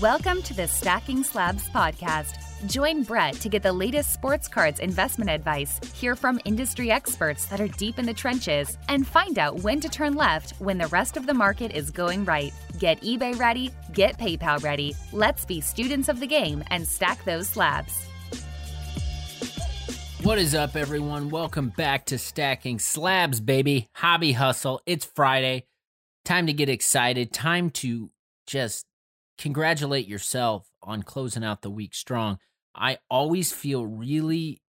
Welcome to the Stacking Slabs podcast. Join Brett to get the latest sports cards investment advice, hear from industry experts that are deep in the trenches, and find out when to turn left when the rest of the market is going right. Get eBay ready, get PayPal ready. Let's be students of the game and stack those slabs. What is up, everyone? Welcome back to Stacking Slabs, baby. Hobby hustle. It's Friday. Time to get excited. Time to just congratulate yourself on closing out the week strong. I always feel really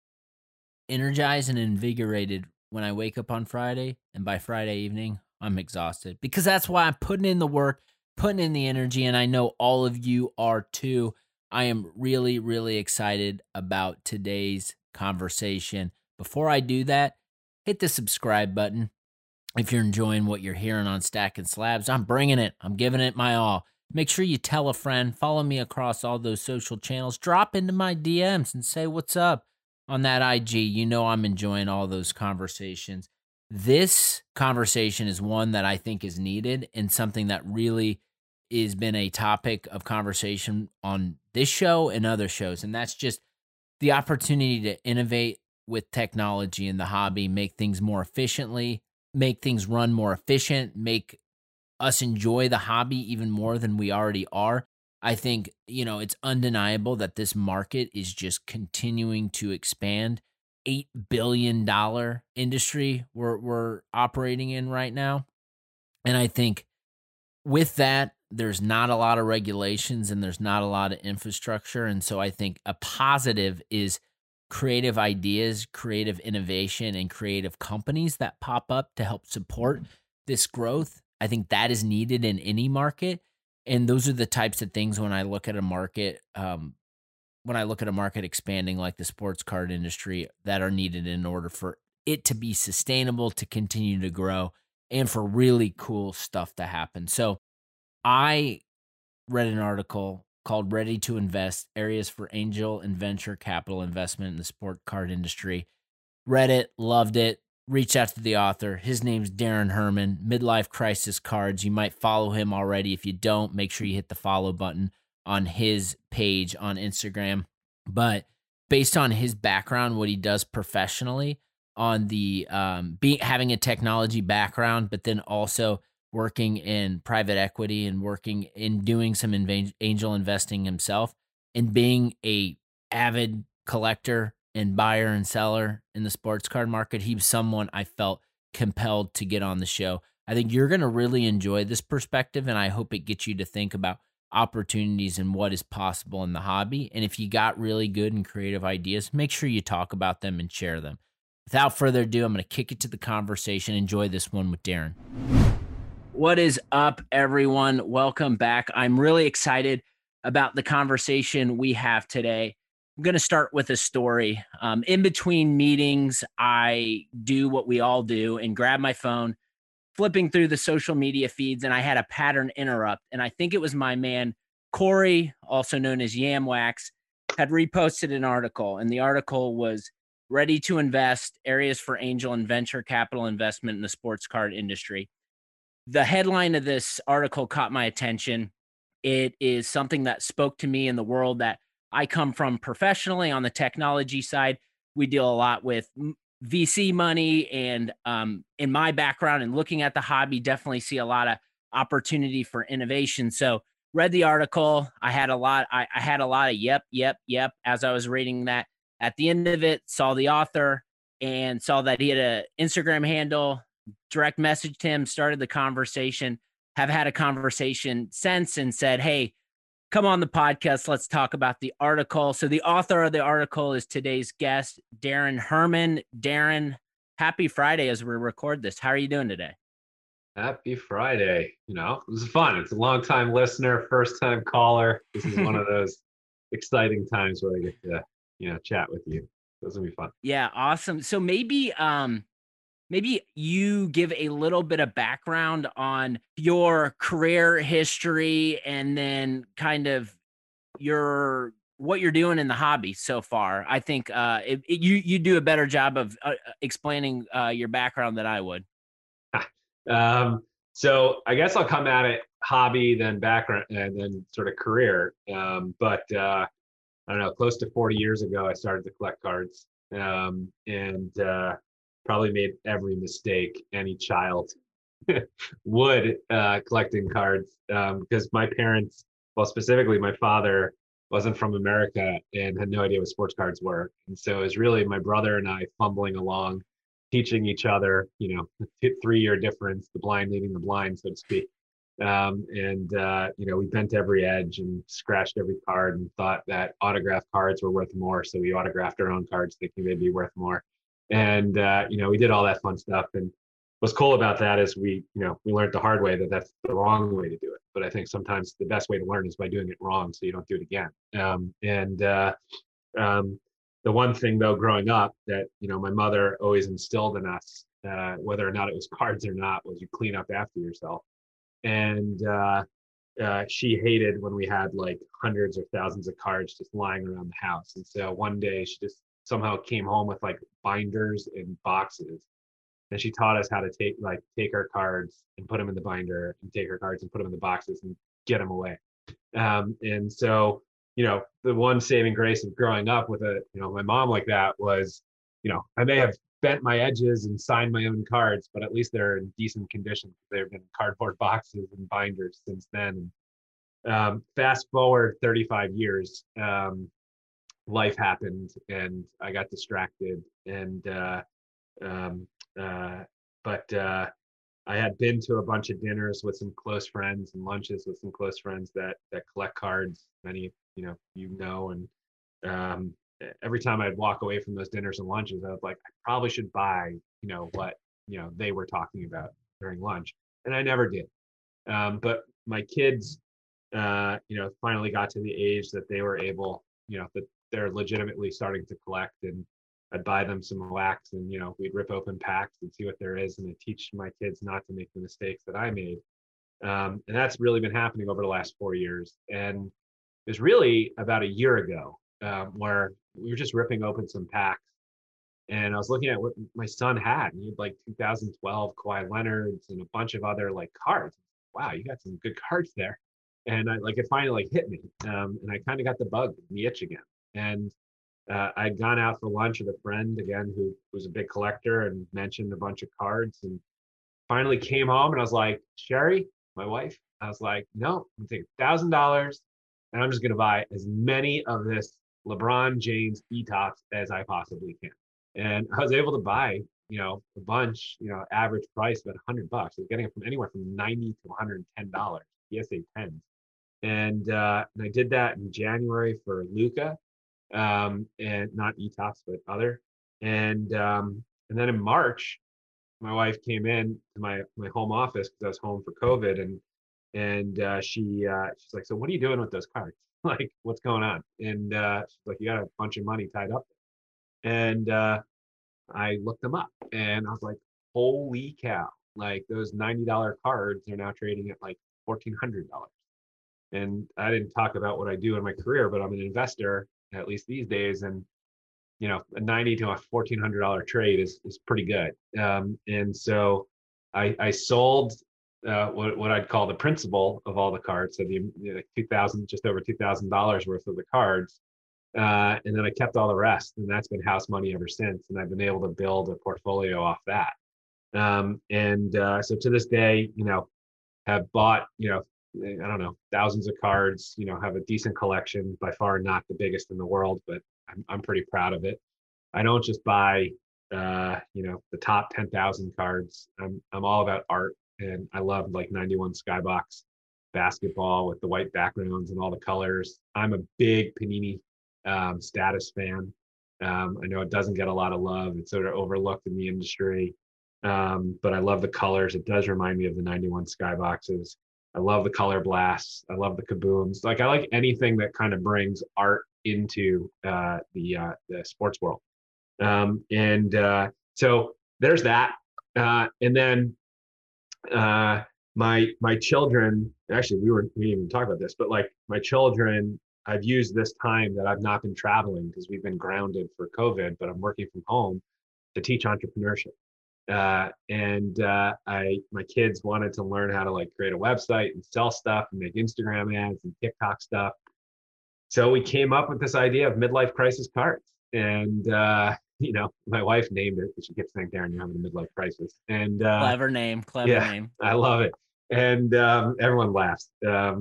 energized and invigorated when I wake up on Friday, and by Friday evening, I'm exhausted because that's why I'm putting in the work, putting in the energy, and I know all of you are too. I am really, really excited about today's conversation. Before I do that, hit the subscribe button. If you're enjoying what you're hearing on Stacking Slabs, I'm bringing it. I'm giving it my all. Make sure you tell a friend, follow me across all those social channels, drop into my DMs and say what's up on that IG. You know I'm enjoying all those conversations. This conversation is one that I think is needed and something that really has been a topic of conversation on this show and other shows, and that's just the opportunity to innovate with technology in the hobby, make things more efficiently, make things run more efficient, make us enjoy the hobby even more than we already are. I think, it's undeniable that this market is just continuing to expand. $8 billion industry we're operating in right now. And I think with that, there's not a lot of regulations and there's not a lot of infrastructure. And so I think a positive is creative ideas, creative innovation, and creative companies that pop up to help support this growth. I think that is needed in any market, and those are the types of things when I look at a market, expanding like the sports card industry, that are needed in order for it to be sustainable, to continue to grow, and for really cool stuff to happen. So I read an article called Ready to Invest, Areas for Angel and Venture Capital Investment in the Sport Card Industry. Read it, loved it. Reach out to the author. His name's Darren Herman, Midlife Crisis Cards. You might follow him already. If you don't, make sure you hit the follow button on his page on Instagram. But based on his background, what he does professionally, on the having a technology background, but then also working in private equity and working in doing some angel investing himself, and being a avid collector and buyer and seller in the sports card market, he's someone I felt compelled to get on the show. I think you're going to really enjoy this perspective, and I hope it gets you to think about opportunities and what is possible in the hobby. And if you got really good and creative ideas, make sure you talk about them and share them. Without further ado, I'm going to kick it to the conversation. Enjoy this one with Darren. What is up, everyone? Welcome back. I'm really excited about the conversation we have today. I'm going to start with a story. In between meetings, I do what we all do and grab my phone, flipping through the social media feeds, and I had a pattern interrupt. And I think it was my man, Corey, also known as Yamwax, had reposted an article. And the article was Ready to Invest, Areas for Angel and Venture Capital Investment in the Sports Card Industry. The headline of this article caught my attention. It is something that spoke to me in the world that I come from professionally on the technology side. We deal a lot with VC money, and in my background and looking at the hobby, definitely see a lot of opportunity for innovation. So read the article. I had a lot of yep as I was reading that. At the end of it, saw the author and saw that he had an Instagram handle, direct messaged him, started the conversation, have had a conversation since, and said, hey, come on the podcast. Let's talk about the article. So the author of the article is today's guest, Darren Herman. Darren, happy Friday as we record this. How are you doing today? Happy Friday. It was fun. It's a long-time listener, first-time caller. This is one of those exciting times where I get to, chat with you. This will be fun. Yeah, awesome. So maybe you give a little bit of background on your career history and then kind of what you're doing in the hobby so far. I think you do a better job of explaining your background than I would. So I guess I'll come at it hobby, then background, and then sort of career. I don't know, close to 40 years ago, I started to collect cards, and probably made every mistake any child would collecting cards, because my parents, well, specifically my father, wasn't from America and had no idea what sports cards were. And so it was really my brother and I fumbling along, teaching each other, you know, 3-year difference, the blind leading the blind, so to speak. You know, we bent every edge and scratched every card and thought that autographed cards were worth more. So we autographed our own cards thinking they'd be worth more. And, you know, we did all that fun stuff. And what's cool about that is we learned the hard way that that's the wrong way to do it. But I think sometimes the best way to learn is by doing it wrong, so you don't do it again. The one thing, though, growing up that, you know, my mother always instilled in us, whether or not it was cards or not, was you clean up after yourself. And she hated when we had like hundreds or thousands of cards just lying around the house. And so one day she just somehow came home with like binders and boxes. And she taught us how to take our cards and put them in the binder, and take our cards and put them in the boxes and get them away. You know, the one saving grace of growing up with my mom like that was, you know, I may have bent my edges and signed my own cards, but at least they're in decent condition. They've been in cardboard boxes and binders since then. Fast forward 35 years, life happened and I got distracted. I had been to a bunch of dinners with some close friends and lunches with some close friends that collect cards, many, every time I'd walk away from those dinners and lunches, I was like, I probably should buy, what they were talking about during lunch. And I never did. But my kids, finally got to the age that they were able, that they're legitimately starting to collect, and I'd buy them some wax and, we'd rip open packs and see what there is. And I teach my kids not to make the mistakes that I made. And that's really been happening over the last 4 years. And it was really about a year ago where we were just ripping open some packs. And I was looking at what my son had. And he had like 2012 Kawhi Leonards and a bunch of other like cards. Wow, you got some good cards there. And it finally hit me. And I kind of got the bug, the itch again. And I'd gone out for lunch with a friend again who was a big collector and mentioned a bunch of cards, and finally came home and I was like, Sherry, my wife, I was like, no, I'm going to take $1,000 and I'm just going to buy as many of this LeBron James E-Topps as I possibly can. And I was able to buy, a bunch, average price about $100. I was getting it from anywhere from $90 to $110, PSA 10s. And I did that in January for Luca. And not E-Topps, but other. And then in March, my wife came in to my home office because I was home for COVID, and she's like, so what are you doing with those cards? Like, what's going on? And she's like, you got a bunch of money tied up. And I looked them up and I was like, holy cow, like those $90 cards are now trading at like $1,400. And I didn't talk about what I do in my career, but I'm an investor, at least these days. And, a $90 to a $1,400 trade is pretty good. So I sold what I'd call the principal of all the cards. So just over $2,000 worth of the cards. And then I kept all the rest, and that's been house money ever since. And I've been able to build a portfolio off that. So to this day, have bought, I don't know, thousands of cards, have a decent collection, by far not the biggest in the world, but I'm pretty proud of it. I don't just buy, the top 10,000 cards. I'm all about art, and I love like 91 Skybox basketball with the white backgrounds and all the colors. I'm a big Panini status fan. I know it doesn't get a lot of love. It's sort of overlooked in the industry, but I love the colors. It does remind me of the 91 Skyboxes. I love the color blasts. I love the kabooms. Like, I like anything that kind of brings art into the sports world. So there's that. And then my children, actually, we didn't even talk about this, but like my children, I've used this time that I've not been traveling because we've been grounded for COVID, but I'm working from home to teach entrepreneurship. My kids wanted to learn how to like create a website and sell stuff and make Instagram ads and TikTok stuff. So we came up with this idea of Midlife Crisis Cards, and you know, my wife named it, but she keeps saying, "Darren, you're having a midlife crisis." And clever name. I love it. And everyone laughs. I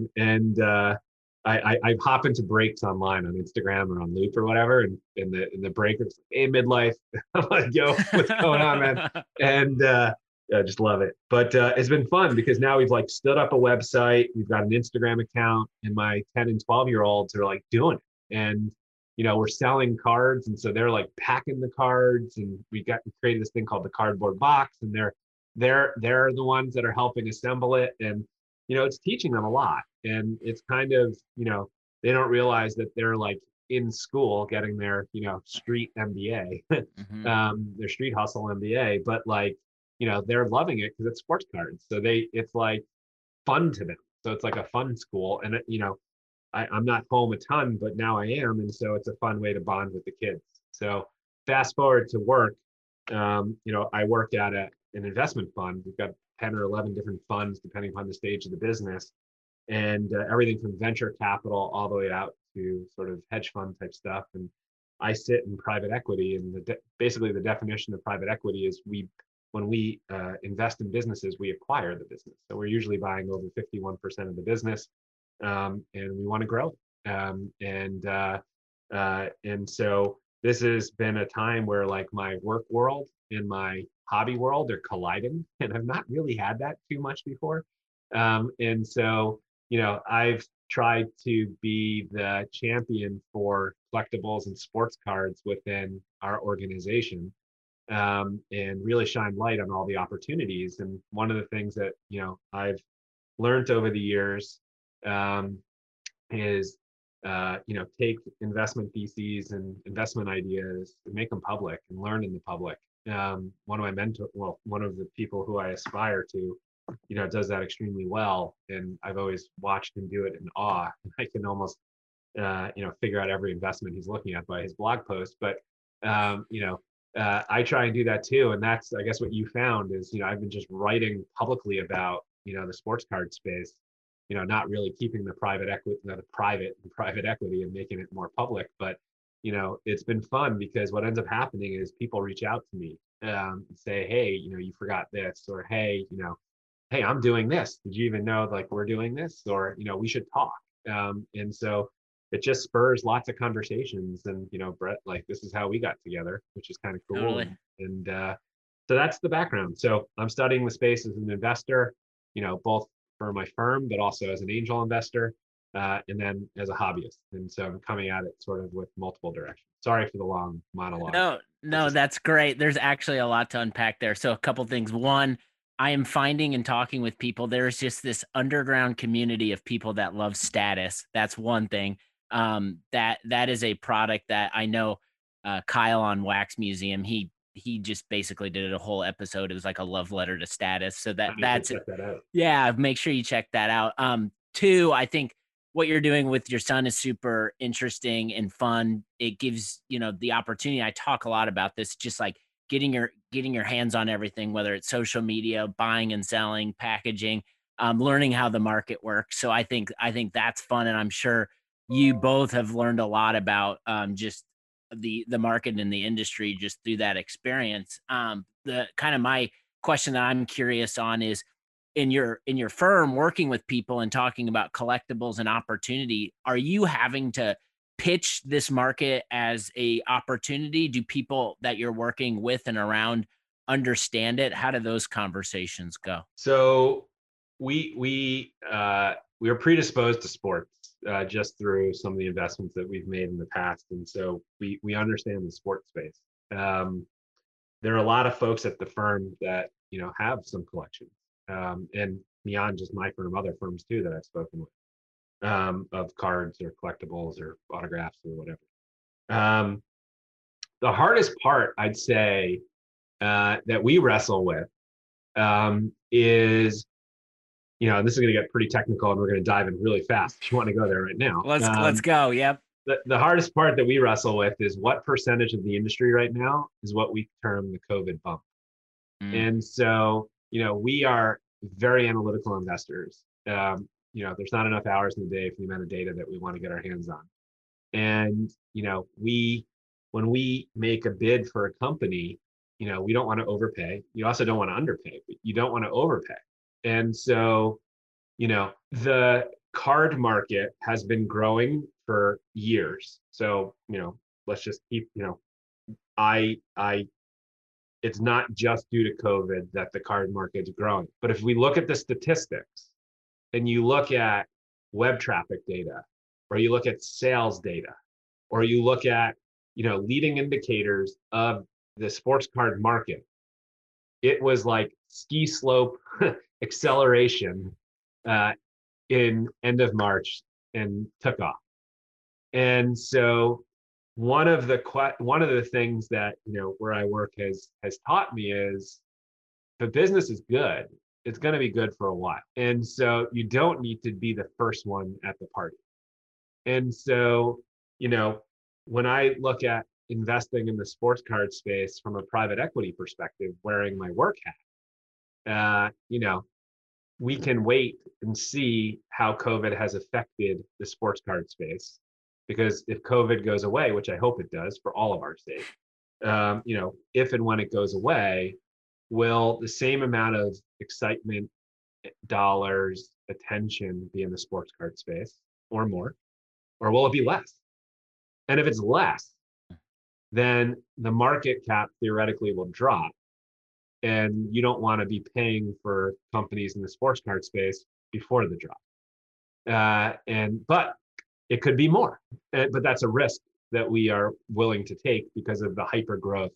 hop into breaks online on Instagram or on Loop or whatever, and in the break, it's like, "Hey, midlife." I'm like, "Yo, what's going on, man?" And I just love it. But it's been fun because now we've like stood up a website, we've got an Instagram account, and my 10 and 12-year-olds are like doing it. And you know, we're selling cards, and so they're like packing the cards, and we created this thing called the cardboard box, and they're the ones that are helping assemble it, and you know, it's teaching them a lot. And it's kind of, you know, they don't realize that they're like in school getting their, you know, street MBA, mm-hmm. Their street hustle MBA, but like, you know, they're loving it because it's sports cards. So it's like fun to them. So it's like a fun school. And, you know, I'm not home a ton, but now I am. And so it's a fun way to bond with the kids. So fast forward to work, you know, I work at an investment fund. We've got 10 or 11 different funds, depending upon the stage of the business, and everything from venture capital all the way out to sort of hedge fund type stuff. And I sit in private equity, and basically the definition of private equity is when we invest in businesses, we acquire the business. So we're usually buying over 51% of the business, and we want to grow. And so this has been a time where like my work world and my hobby world are colliding, and I've not really had that too much before. And so, you know, I've tried to be the champion for collectibles and sports cards within our organization, and really shine light on all the opportunities. And one of the things that, you know, I've learned over the years is, you know, take investment theses and investment ideas and make them public and learn in the public. One of the people who I aspire to, you know, does that extremely well, and I've always watched him do it in awe. I can almost, you know, figure out every investment he's looking at by his blog post. But you know, I try and do that too, and that's, I guess, what you found is, you know, I've been just writing publicly about, you know, the sports card space, you know, not really keeping the private equity, you know, private equity, and making it more public, but. You know, it's been fun because what ends up happening is people reach out to me and say, "Hey, you know, you forgot this," or "Hey, you know, hey, I'm doing this. Did you even know like we're doing this?" Or, you know, "We should talk." And so it just spurs lots of conversations. And, you know, Brett, like, this is how we got together, which is kind of cool. Totally. And so that's the background. So I'm studying the space as an investor, you know, both for my firm, but also as an angel investor. And then as a hobbyist. And so I'm coming at it sort of with multiple directions. Sorry for the long monologue. No, that's great. There's actually a lot to unpack there. So a couple things. One, I am finding and talking with people, there's just this underground community of people that love status. That's one thing. That is a product that I know Kyle on Wax Museum, he just basically did a whole episode. It was like a love letter to status. So that's it. Yeah, make sure you check that out. Two, I think what you're doing with your son is super interesting and fun. It gives, you know, the opportunity. I talk a lot about this, just like getting your hands on everything, whether it's social media, buying and selling, packaging, learning how the market works. So I think that's fun. And I'm sure you both have learned a lot about just the market and the industry just through that experience. The kind of my question that I'm curious on is, in your firm, working with people and talking about collectibles and opportunity, are you having to pitch this market as a opportunity? Do people that you're working with and around understand it? How do those conversations go? So we are predisposed to sports just through some of the investments that we've made in the past, and so we understand the sports space. There are a lot of folks at the firm that, you know, have some collections. And beyond just my firm, other firms too that I've spoken with, of cards or collectibles or autographs or whatever. The hardest part, I'd say, that we wrestle with is, you know, and this is going to get pretty technical, and we're going to dive in really fast if you want to go there right now. Let's go. Yep. The hardest part that we wrestle with is what percentage of the industry right now is what we term the COVID bump. And so, you know, we are very analytical investors. You know, there's not enough hours in the day for the amount of data that we want to get our hands on. And, you know, when we make a bid for a company, you know, we don't want to overpay. You also don't want to underpay, but you don't want to overpay. And so, you know, the card market has been growing for years. So, you know, let's just keep, you know, it's not just due to COVID that the card market's growing. But if we look at the statistics and you look at web traffic data, or you look at sales data, or you look at, you know, leading indicators of the sports card market, it was like ski slope acceleration in end of March and took off. And so one of the things that, you know, where I work has taught me is the business is good. It's going to be good for a while. And so you don't need to be the first one at the party. And so, you know, when I look at investing in the sports card space from a private equity perspective, wearing my work hat, you know, we can wait and see how COVID has affected the sports card space. Because if COVID goes away, which I hope it does for all of our sake, you know, if and when it goes away, will the same amount of excitement, dollars, attention be in the sports card space or more? Or will it be less? And if it's less, then the market cap theoretically will drop. And you don't want to be paying for companies in the sports card space before the drop. But it could be more, but that's a risk that we are willing to take because of the hyper growth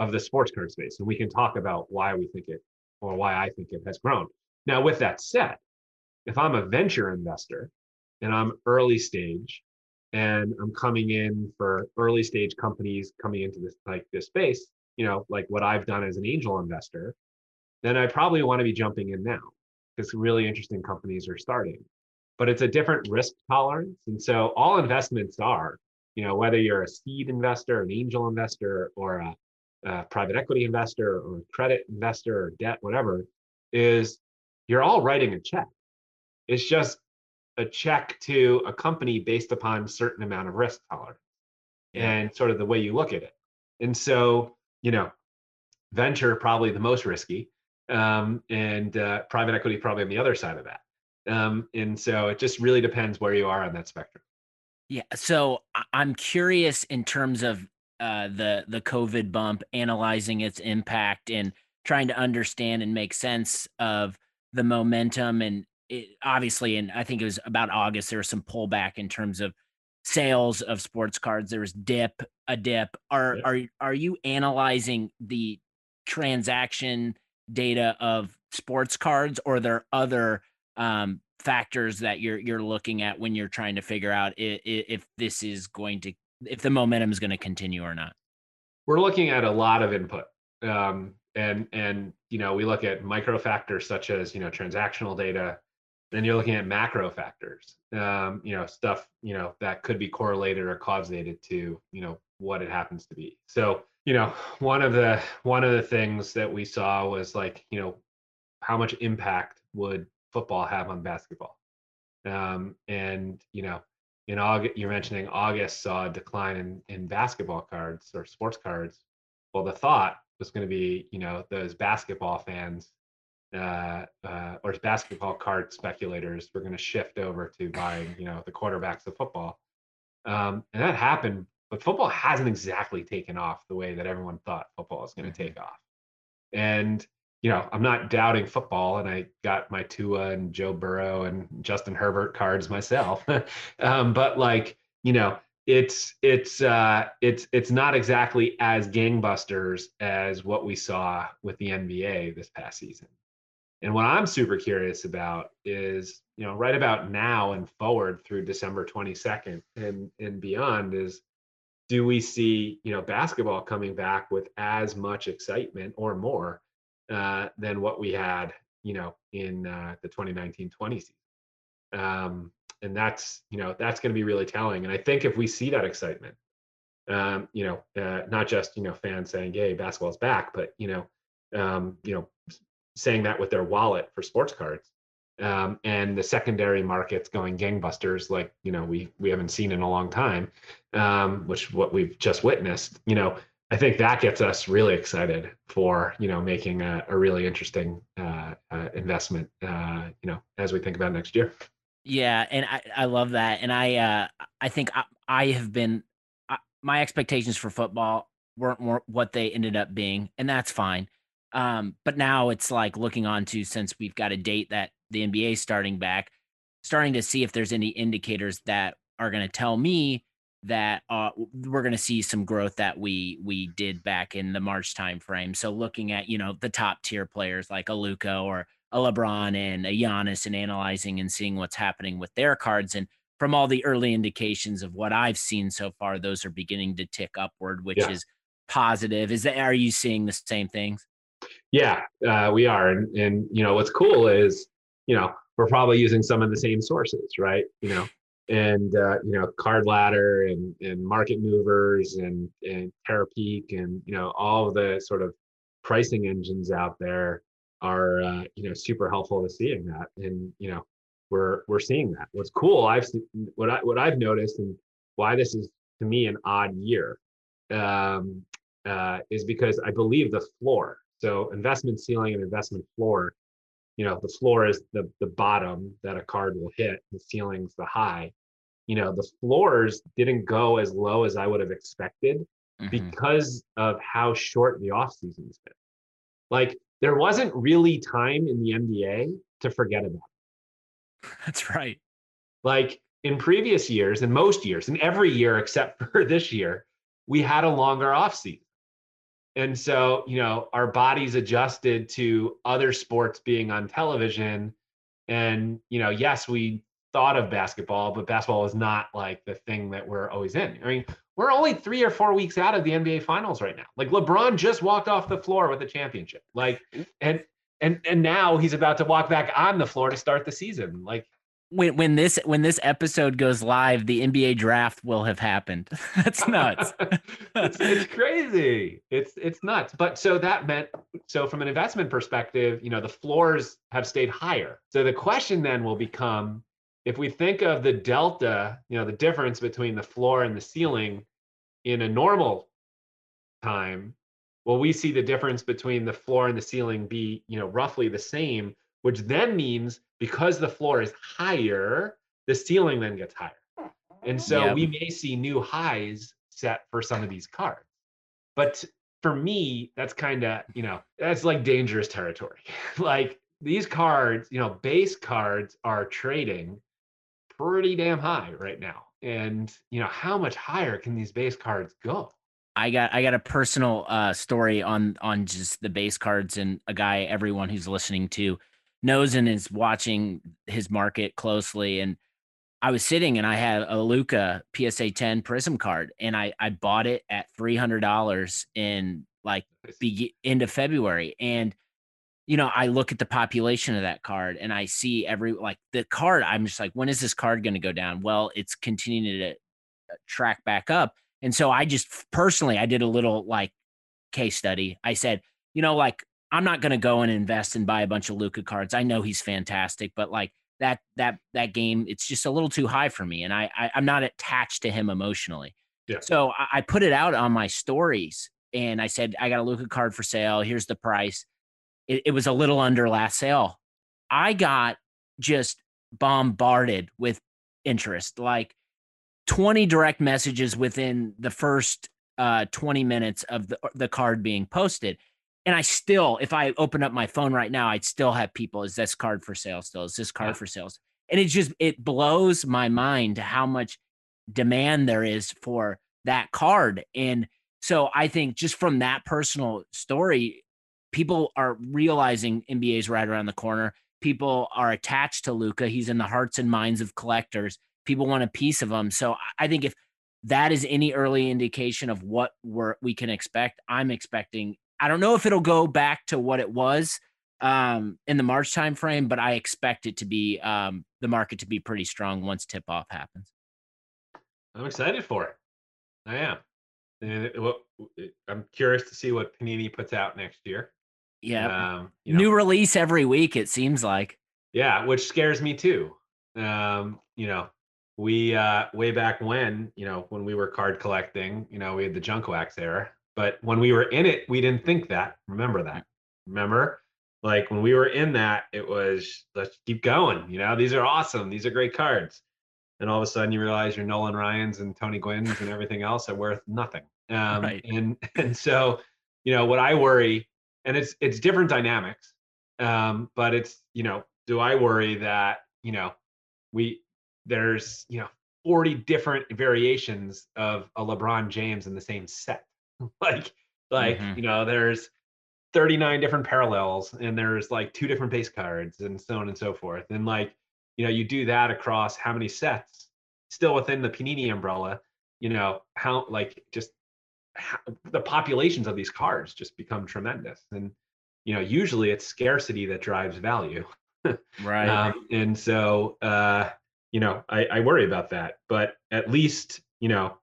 of the sports card space. And we can talk about why we think it, or why I think it has grown. Now, with that said, if I'm a venture investor and I'm early stage and I'm coming in for early stage companies coming into this, like this space, you know, like what I've done as an angel investor, then I probably want to be jumping in now because really interesting companies are starting. But it's a different risk tolerance. And so all investments are, you know, whether you're a seed investor, an angel investor, or a private equity investor, or a credit investor, or debt, whatever, is you're all writing a check. It's just a check to a company based upon a certain amount of risk tolerance and sort of the way you look at it. And so, you know, venture probably the most risky, and private equity probably on the other side of that. And so it just really depends where you are on that spectrum. Yeah. So I'm curious in terms of the COVID bump, analyzing its impact and trying to understand and make sense of the momentum. And it, obviously, and I think it was about August, there was some pullback in terms of sales of sports cards. There was a dip. Are you analyzing the transaction data of sports cards, or are there other factors that you're looking at when you're trying to figure out if the momentum is going to continue or not? We're looking at a lot of input. And, you know, we look at micro factors such as, you know, transactional data, then you're looking at macro factors, you know, stuff, you know, that could be correlated or causated to, you know, what it happens to be. So, you know, one of the things that we saw was like, you know, how much impact would football have on basketball? And, you know, in August, you're mentioning August saw a decline in basketball cards or sports cards. Well, the thought was going to be, you know, those basketball fans or basketball card speculators were going to shift over to buying, you know, the quarterbacks of football. And that happened, but football hasn't exactly taken off the way that everyone thought football was going to take off. And, you know, I'm not doubting football, and I got my Tua and Joe Burrow and Justin Herbert cards myself. But like, you know, it's not exactly as gangbusters as what we saw with the NBA this past season. And what I'm super curious about is, you know, right about now and forward through December 22nd and beyond is, do we see, you know, basketball coming back with as much excitement or more than what we had, you know, in the 2019-20 season. And that's, you know, that's going to be really telling. And I think if we see that excitement, not just, you know, fans saying, hey, basketball's back, but, you know, you know, saying that with their wallet for sports cards. And the secondary market's going gangbusters, like, you know, we haven't seen in a long time, which what we've just witnessed, you know, I think that gets us really excited for, you know, making a really interesting investment, you know, as we think about next year. Yeah. And I love that. And I think I have been, my expectations for football weren't what they ended up being, and that's fine. But now it's like looking on to, since we've got a date that the NBA starting back, starting to see if there's any indicators that are going to tell me that we're going to see some growth that we did back in the March timeframe. So looking at, you know, the top tier players like a Luca or a LeBron and a Giannis, and analyzing and seeing what's happening with their cards. And from all the early indications of what I've seen so far, those are beginning to tick upward, which is positive. Are you seeing the same things? Yeah, we are. And, you know, what's cool is, you know, we're probably using some of the same sources, right? You know, and, you know, Card Ladder and Market Movers and TerraPeak and, you know, all of the sort of pricing engines out there are, you know, super helpful to seeing that. And, you know, we're seeing that. What's cool, what I've noticed, and why this is to me an odd year, is because I believe the floor, so investment ceiling and investment floor, you know, the floor is the bottom that a card will hit, the ceiling's the high. You know, the floors didn't go as low as I would have expected because of how short the offseason's been. Like, there wasn't really time in the NBA to forget about it. That's right. Like, in previous years, in most years, in every year except for this year, we had a longer offseason. And so, you know, our bodies adjusted to other sports being on television. And, you know, yes, we thought of basketball, but basketball is not like the thing that we're always in. I mean, we're only 3 or 4 weeks out of the NBA finals right now. Like, LeBron just walked off the floor with a championship. Like, and now he's about to walk back on the floor to start the season. Like, When this episode goes live, the NBA draft will have happened. That's nuts. It's crazy. It's nuts. But so that meant, so from an investment perspective, you know, the floors have stayed higher. So the question then will become, if we think of the delta, you know, the difference between the floor and the ceiling in a normal time, will we see the difference between the floor and the ceiling be, you know, roughly the same? Which then means, because the floor is higher, the ceiling then gets higher. And so we may see new highs set for some of these cards. But for me, that's kind of, you know, that's like dangerous territory. Like, these cards, you know, base cards are trading pretty damn high right now. And, you know, how much higher can these base cards go? I got a personal story on just the base cards, and a guy everyone who's listening to knows and is watching his market closely. And I was sitting, and I had a Luca PSA 10 Prism card, and I bought it at $300 in like the end of February. And, you know, I look at the population of that card, and I see like the card, I'm just like, when is this card going to go down? Well, it's continuing to track back up. And so I just personally, I did a little like case study. I said, you know, like, I'm not going to go and invest and buy a bunch of Luka cards. I know he's fantastic, but like that game, it's just a little too high for me. And I'm not attached to him emotionally. Yeah. So I put it out on my stories, and I said, I got a Luka card for sale. Here's the price. It was a little under last sale. I got just bombarded with interest, like 20 direct messages within the first 20 minutes of the card being posted. And I still, if I open up my phone right now, I'd still have people, is this card for sale still? Is this card for sales? And it blows my mind how much demand there is for that card. And so I think just from that personal story, people are realizing NBA's right around the corner. People are attached to Luka. He's in the hearts and minds of collectors. People want a piece of him. So I think if that is any early indication of what we can expect, I'm expecting, I don't know if it'll go back to what it was in the March timeframe, but I expect it to be the market to be pretty strong once tip off happens. I'm excited for it. I am. I'm curious to see what Panini puts out next year. Yeah. New release every week, it seems like. Yeah, which scares me too. We way back when, when we were card collecting, we had the junk wax era. But when we were in it, we didn't think that. Remember that. Remember? Like when we were in that, it was, let's keep going. These are awesome. These are great cards. And all of a sudden you realize your Nolan Ryans and Tony Gwynns and everything else are worth nothing. Right. And so, what I worry, and it's different dynamics, but it's, do I worry that, there's, 40 different variations of a LeBron James in the same set. Like, mm-hmm. There's 39 different parallels and there's like 2 different base cards and so on and so forth. And you do that across how many sets still within the Panini umbrella, how the populations of these cards just become tremendous. And, usually it's scarcity that drives value. Right. And so, I worry about that, but at least,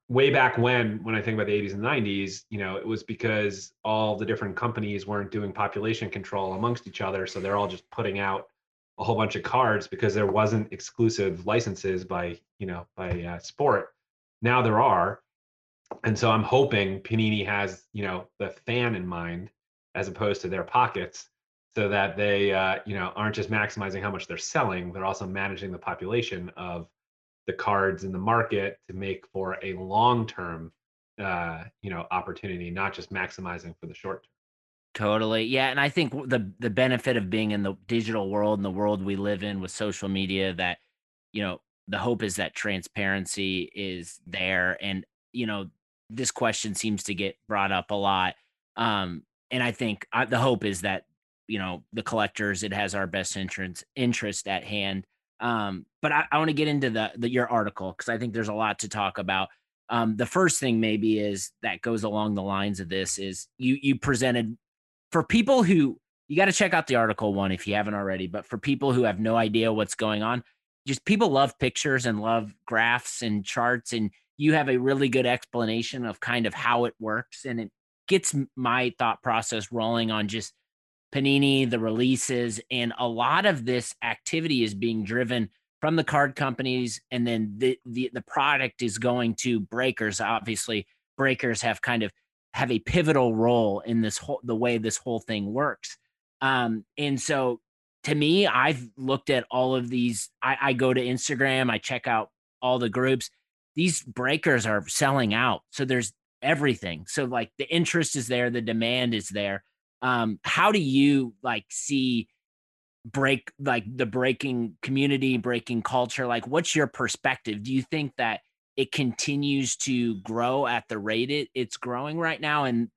way back when I think about the 80s and 90s, it was because all the different companies weren't doing population control amongst each other. So they're all just putting out a whole bunch of cards because there wasn't exclusive licenses by sport. Now there are. And so I'm hoping Panini has, the fan in mind as opposed to their pockets so that they, aren't just maximizing how much they're selling. They're also managing the population of the cards in the market to make for a long-term, opportunity, not just maximizing for the short term. Totally. Yeah. And I think the benefit of being in the digital world and the world we live in with social media that, the hope is that transparency is there. And, this question seems to get brought up a lot. And I think the hope is that, the collectors, it has our best interest at hand. But I want to get into your article because I think there's a lot to talk about. The first thing maybe is that goes along the lines of this is you presented for people who you got to check out the article one if you haven't already, but for people who have no idea what's going on, just people love pictures and love graphs and charts. And you have a really good explanation of kind of how it works. And it gets my thought process rolling on just Panini, the releases, and a lot of this activity is being driven from the card companies, and then the product is going to breakers. Obviously, breakers have kind of have a pivotal role in this whole the way this whole thing works. And so, to me, I've looked at all of these. I go to Instagram, I check out all the groups. These breakers are selling out, so there's everything. So like the interest is there, the demand is there. How do you see the breaking community, breaking culture? Like, what's your perspective? Do you think that it continues to grow at the rate it's growing right now, and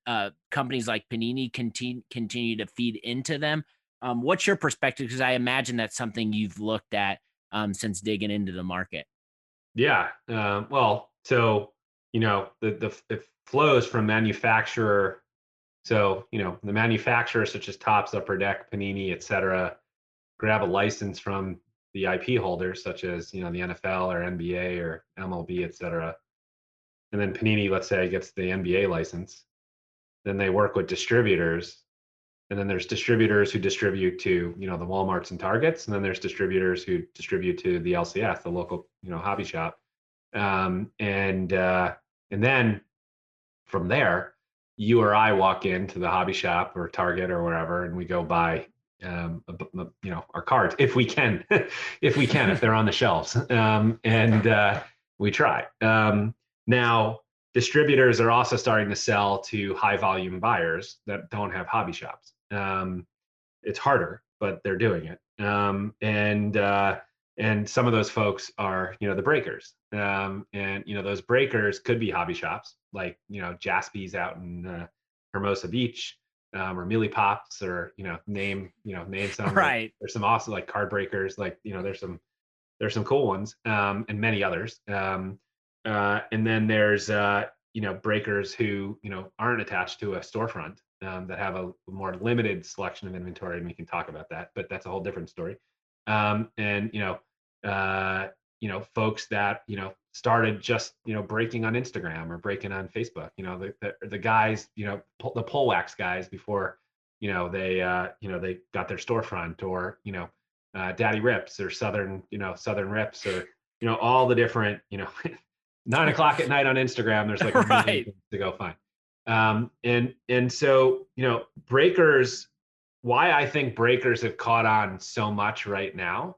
companies like Panini continue to feed into them? What's your perspective? Because I imagine that's something you've looked at since digging into the market. Yeah. It flows from manufacturer. So, the manufacturers such as Topps, Upper Deck, Panini, et cetera, grab a license from the IP holders such as, the NFL or NBA or MLB, et cetera. And then Panini, let's say, gets the NBA license. Then they work with distributors. And then there's distributors who distribute to, the Walmarts and Targets. And then there's distributors who distribute to the LCS, the local, hobby shop. And then from there, you or I walk into the hobby shop or Target or wherever, and we go buy, our cards if we can, if they're on the shelves, and we try. Now, distributors are also starting to sell to high volume buyers that don't have hobby shops. It's harder, but they're doing it, and some of those folks are, the breakers, those breakers could be hobby shops. Like, Jaspie's out in Hermosa Beach, or Mealy Pops, or, name some, right. There's some awesome, like card breakers, like, there's some cool ones, and many others. And then there's, breakers who, aren't attached to a storefront, that have a more limited selection of inventory, and we can talk about that, but that's a whole different story. Folks that, started just, breaking on Instagram or breaking on Facebook, the guys, the pull wax guys before, they got their storefront, or, Daddy Rips, or Southern Rips, or, all the different, 9 o'clock at night on Instagram, there's like a million things to go find. And so, breakers, why I think breakers have caught on so much right now.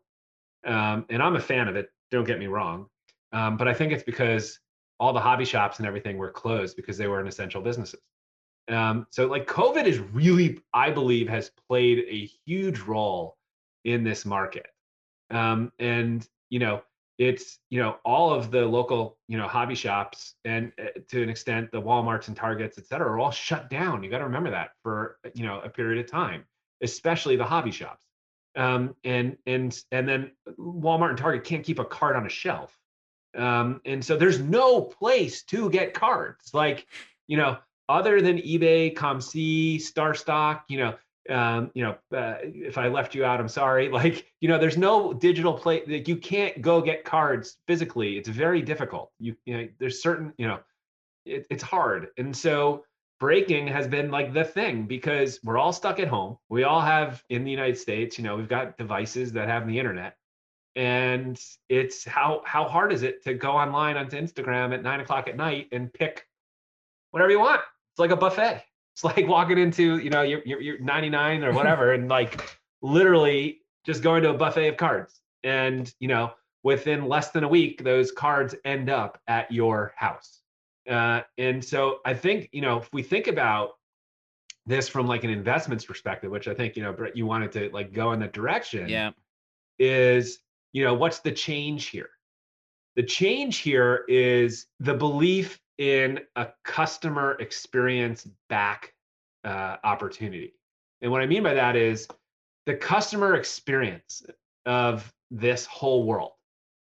And I'm a fan of it, don't get me wrong. But I think it's because all the hobby shops and everything were closed because they were an essential businesses. So like COVID is really, I believe, has played a huge role in this market. And, it's, all of the local, hobby shops and to an extent, the Walmarts and Targets, et cetera, are all shut down. You got to remember that for, a period of time, especially the hobby shops. And then Walmart and Target can't keep a card on a shelf. And so there's no place to get cards, like, other than eBay, ComC, StarStock, if I left you out, I'm sorry. Like, there's no digital play that, like, you can't go get cards physically. It's very difficult. There's certain, it's hard. And so breaking has been like the thing, because we're all stuck at home. We all have, in the United States, we've got devices that have the internet, and it's how hard is it to go online onto Instagram at 9 o'clock at night and pick whatever you want? It's like a buffet. It's like walking into, your 99 or whatever, and like literally just going to a buffet of cards. And, within less than a week, those cards end up at your house. And so I think, if we think about this from like an investments perspective, which I think, Brett, you wanted to like go in that direction, yeah, is, what's the change here? The change here is the belief in a customer experience back opportunity. And what I mean by that is the customer experience of this whole world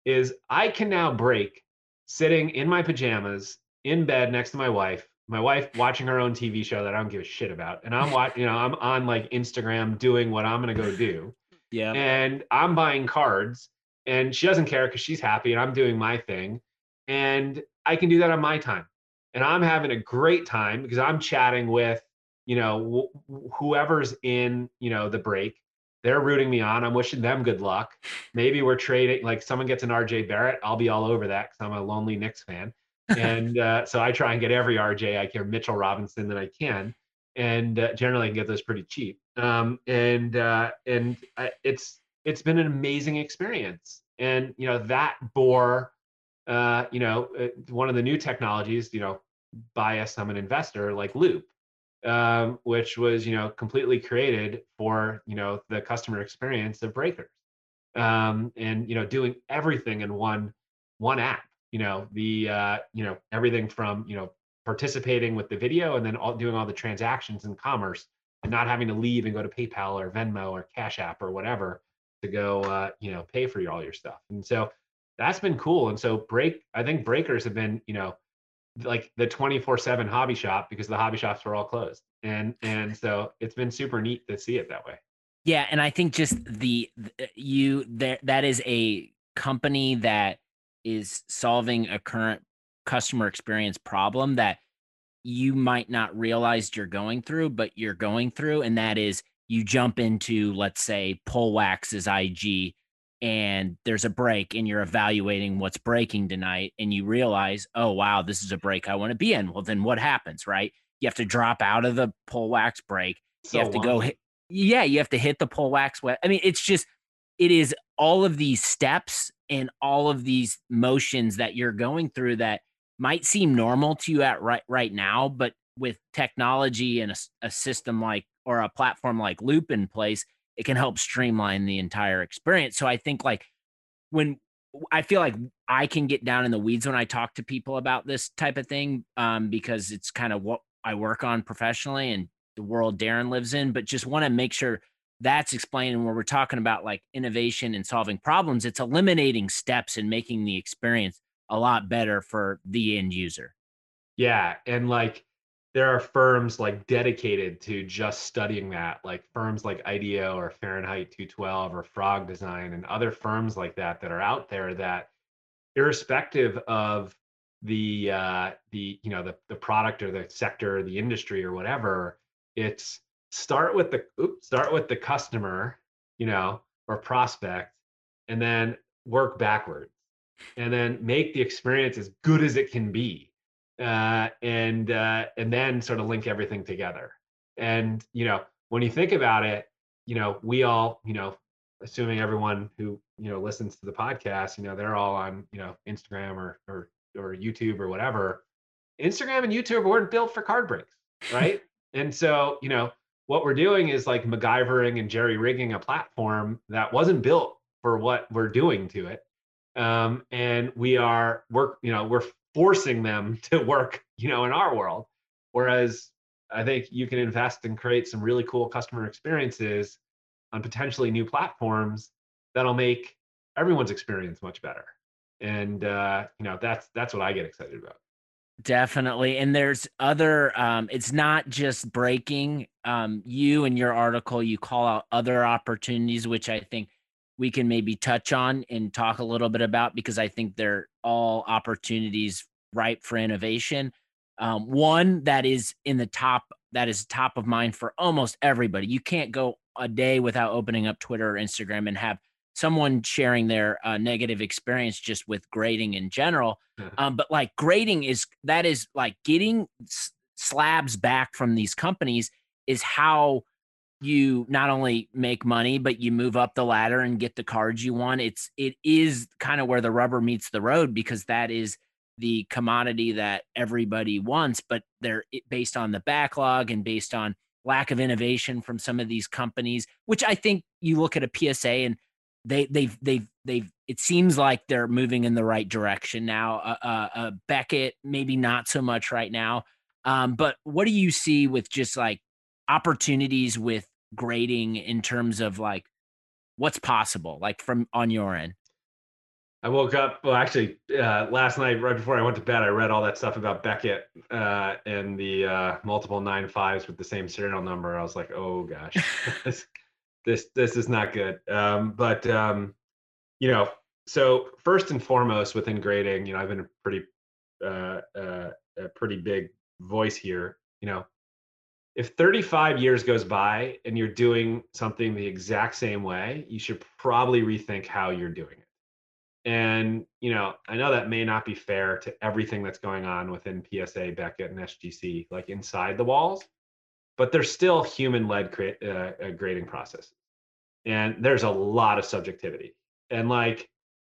is I can now break sitting in my pajamas in bed next to my wife watching her own TV show that I don't give a shit about. And I'm watching, I'm on like Instagram doing what I'm going to go do. Yeah. And I'm buying cards and she doesn't care because she's happy and I'm doing my thing. And I can do that on my time. And I'm having a great time because I'm chatting with, whoever's in, the break. They're rooting me on. I'm wishing them good luck. Maybe we're trading, like someone gets an RJ Barrett. I'll be all over that because I'm a lonely Knicks fan. And so I try and get every RJ I can, Mitchell Robinson that I can. And generally I can get those pretty cheap. It's been an amazing experience. And, that bore... one of the new technologies, bias, I'm an investor, like Loop, which was, completely created for, the customer experience of breakers, and, doing everything in one app, everything from, participating with the video and then doing all the transactions in commerce and not having to leave and go to PayPal or Venmo or Cash App or whatever to go, pay for all your stuff. And so that's been cool. And so I think breakers have been, like the 24/7 hobby shop, because the hobby shops were all closed. And so it's been super neat to see it that way. Yeah. And I think just that is a company that is solving a current customer experience problem that you might not realize you're going through, but you're going through. And that is, you jump into, let's say, Pull Wax's IG, and there's a break and you're evaluating what's breaking tonight, and you realize, oh, wow, this is a break I want to be in. Well, then what happens, right? You have to drop out of the Pull Wax break. So you have to go you have to hit the Pull Wax. I mean, it's just, it is all of these steps and all of these motions that you're going through that might seem normal to you at right now, but with technology and a system like, or a platform like Loop in place, it can help streamline the entire experience. So I think, like, when I feel like I can get down in the weeds when I talk to people about this type of thing, because it's kind of what I work on professionally and the world Darren lives in, but just want to make sure that's explained when we're talking about like innovation and solving problems. It's eliminating steps and making the experience a lot better for the end user. Yeah. And like, there are firms like dedicated to just studying that, like firms like IDEO or Fahrenheit 212 or Frog Design and other firms like that that are out there that, irrespective of the product or the sector or the industry or whatever, it's start with the customer, you know, or prospect, and then work backwards, and then make the experience as good as it can be, and then sort of link everything together. And you know, when you think about it, you know, we all, you know, assuming everyone who, you know, listens to the podcast, you know, they're all on, you know, Instagram or YouTube or whatever. Instagram and YouTube weren't built for card breaks, right? And so, you know, what we're doing is like MacGyvering and jerry-rigging a platform that wasn't built for what we're doing to it. And we are we're forcing them to work, you know, in our world. Whereas I think you can invest and create some really cool customer experiences on potentially new platforms that'll make everyone's experience much better. And, you know, that's what I get excited about. Definitely. And there's other, it's not just breaking. You in your article, you call out other opportunities, which I think we can maybe touch on and talk a little bit about, because I think they're all opportunities ripe for innovation. One that is top of mind for almost everybody. You can't go a day without opening up Twitter or Instagram and have someone sharing their negative experience just with grading in general. But like grading is like getting slabs back from these companies is how you not only make money, but you move up the ladder and get the cards you want. It is kind of where the rubber meets the road, because that is the commodity that everybody wants, but they're based on the backlog and based on lack of innovation from some of these companies, which I think you look at a PSA and they've it seems like they're moving in the right direction now. Beckett, maybe not so much right now. But what do you see with just like opportunities with grading in terms of like what's possible, like from on your end? I woke up, well, actually last night, right before I went to bed, I read all that stuff about Beckett and the multiple 9-5s with the same serial number. I was like, oh gosh, this is not good. You know, so first and foremost within grading, you know, I've been a pretty big voice here. You know, if 35 years goes by and you're doing something the exact same way, you should probably rethink how you're doing it. And, you know, I know that may not be fair to everything that's going on within PSA, Beckett, and SGC, like inside the walls, but they're still human-led grading processes. And there's a lot of subjectivity. And like,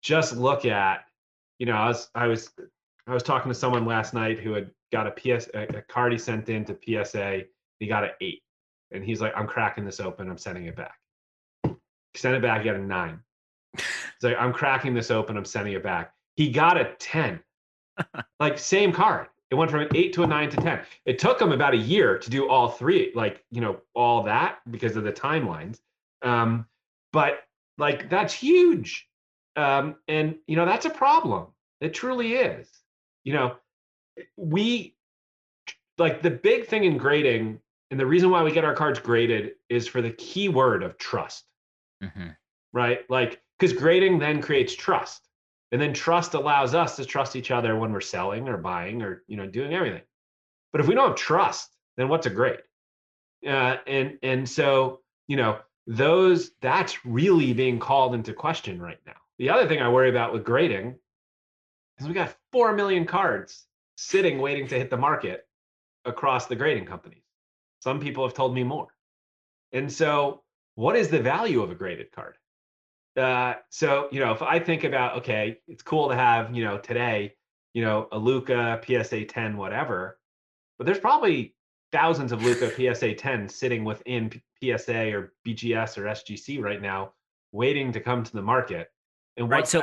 just look at, you know, I was talking to someone last night who had got a card he sent in to PSA, he got an 8. And he's like, I'm cracking this open, I'm sending it back. Send it back, he got a 9. It's like, I'm cracking this open, I'm sending it back. He got a 10. Like, same card. It went from an 8 to a 9 to 10. It took him about a year to do all three, like, you know, all that because of the timelines. But, like, that's huge. And, you know, that's a problem. It truly is. You know, the big thing in grading, and the reason why we get our cards graded is for the key word of trust. Mm-hmm. Right? Like, because grading then creates trust, and then trust allows us to trust each other when we're selling or buying or, you know, doing everything. But if we don't have trust, then what's a grade? And so, you know, that's really being called into question right now. The other thing I worry about with grading is we got 4 million cards sitting waiting to hit the market across the grading companies. Some people have told me more. And so, what is the value of a graded card? So, you know, if I think about, okay, it's cool to have, you know, today, you know, a Luca PSA 10, whatever, but there's probably thousands of Luca PSA 10 sitting within PSA or BGS or SGC right now, waiting to come to the market. And right. So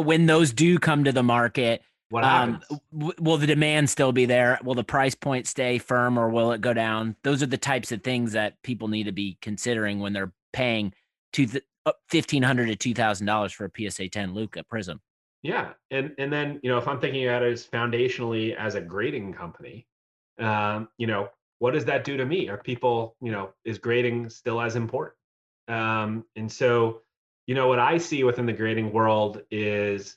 when those do come to the market, what happens? Will the demand still be there? Will the price point stay firm, or will it go down? Those are the types of things that people need to be considering when they're paying $1,500 to $2,000 for a PSA 10 Luca Prism. Yeah. And then, you know, if I'm thinking about it as foundationally as a grading company, you know, what does that do to me? Are people, you know, is grading still as important? And so, you know, what I see within the grading world is,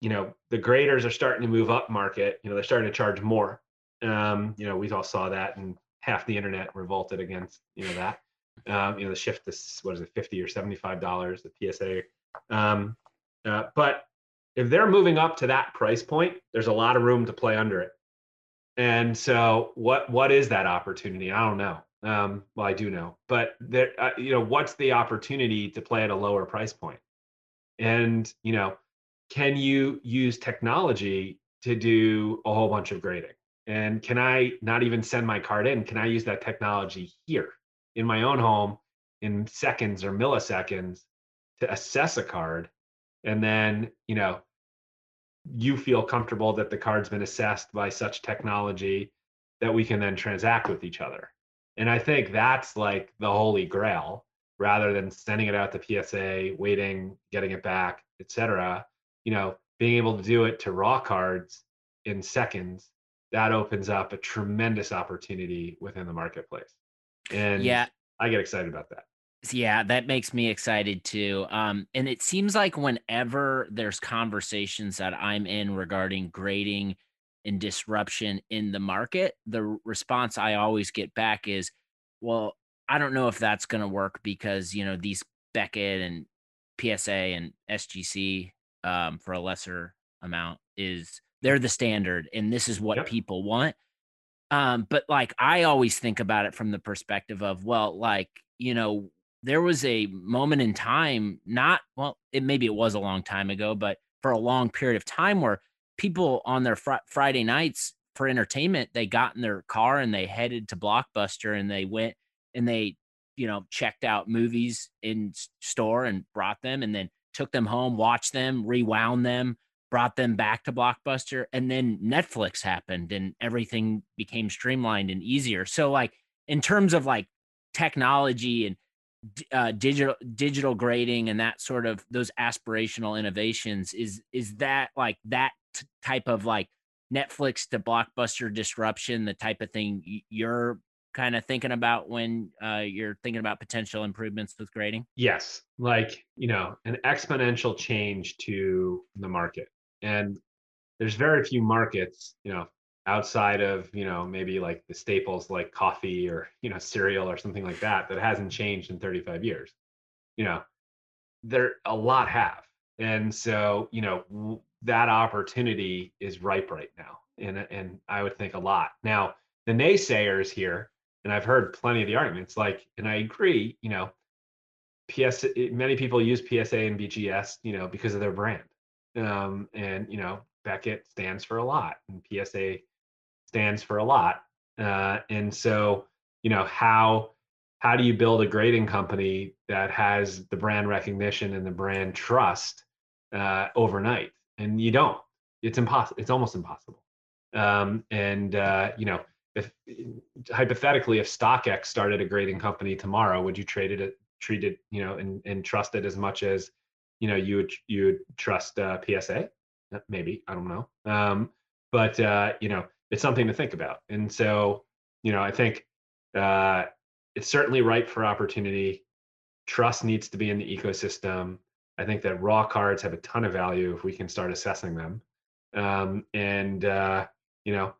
you know, the graders are starting to move up market. You know, they're starting to charge more. You know, we all saw that in half the internet revolted against, you know, that, you know, the shift to, what is it, $50 or $75, the PSA. But if they're moving up to that price point, there's a lot of room to play under it. And so what is that opportunity? I don't know. Well, I do know, but there, you know, what's the opportunity to play at a lower price point? And, you know, can you use technology to do a whole bunch of grading? And can I not even send my card in? Can I use that technology here in my own home in seconds or milliseconds to assess a card? And then, you know, you feel comfortable that the card's been assessed by such technology that we can then transact with each other. And I think that's like the holy grail, rather than sending it out to PSA, waiting, getting it back, et cetera. You know, being able to do it to raw cards in seconds, that opens up a tremendous opportunity within the marketplace. And yeah, I get excited about that. Yeah, that makes me excited too. And it seems like whenever there's conversations that I'm in regarding grading and disruption in the market, the response I always get back is, well, I don't know if that's going to work because, you know, these Beckett and PSA and SGC for a lesser amount is, they're the standard and this is what yep. people want. But like, I always think about it from the perspective of, well, like, you know, there was a moment in time, not, well, it maybe it was a long time ago, but for a long period of time where people on their Friday nights for entertainment, they got in their car and they headed to Blockbuster and they went and they, you know, checked out movies in store and brought them and then took them home, watched them, rewound them, brought them back to Blockbuster. And then Netflix happened and everything became streamlined and easier. So like, in terms of like technology and digital grading and that sort of those aspirational innovations, is that like that type of like Netflix to Blockbuster disruption, the type of thing you're kind of thinking about when you're thinking about potential improvements with grading? Yes, like, you know, an exponential change to the market. And there's very few markets, you know, outside of, you know, maybe like the staples like coffee or, you know, cereal or something like that, that hasn't changed in 35 years. You know, there a lot have. And so, you know, that opportunity is ripe right now. And I would think a lot. Now, the naysayers here, and I've heard plenty of the arguments, like, and I agree, you know, PSA, many people use PSA and BGS, you know, because of their brand. And, you know, Beckett stands for a lot and PSA stands for a lot. And so, you know, how do you build a grading company that has the brand recognition and the brand trust overnight? And you don't, it's impossible. It's almost impossible. You know, hypothetically, if StockX started a grading company tomorrow, would you treat it, you know, and trust it as much as, you know, you would trust PSA? Maybe, I don't know. You know, it's something to think about. And so, you know, I think it's certainly ripe for opportunity. Trust needs to be in the ecosystem. I think that raw cards have a ton of value if we can start assessing them. You know,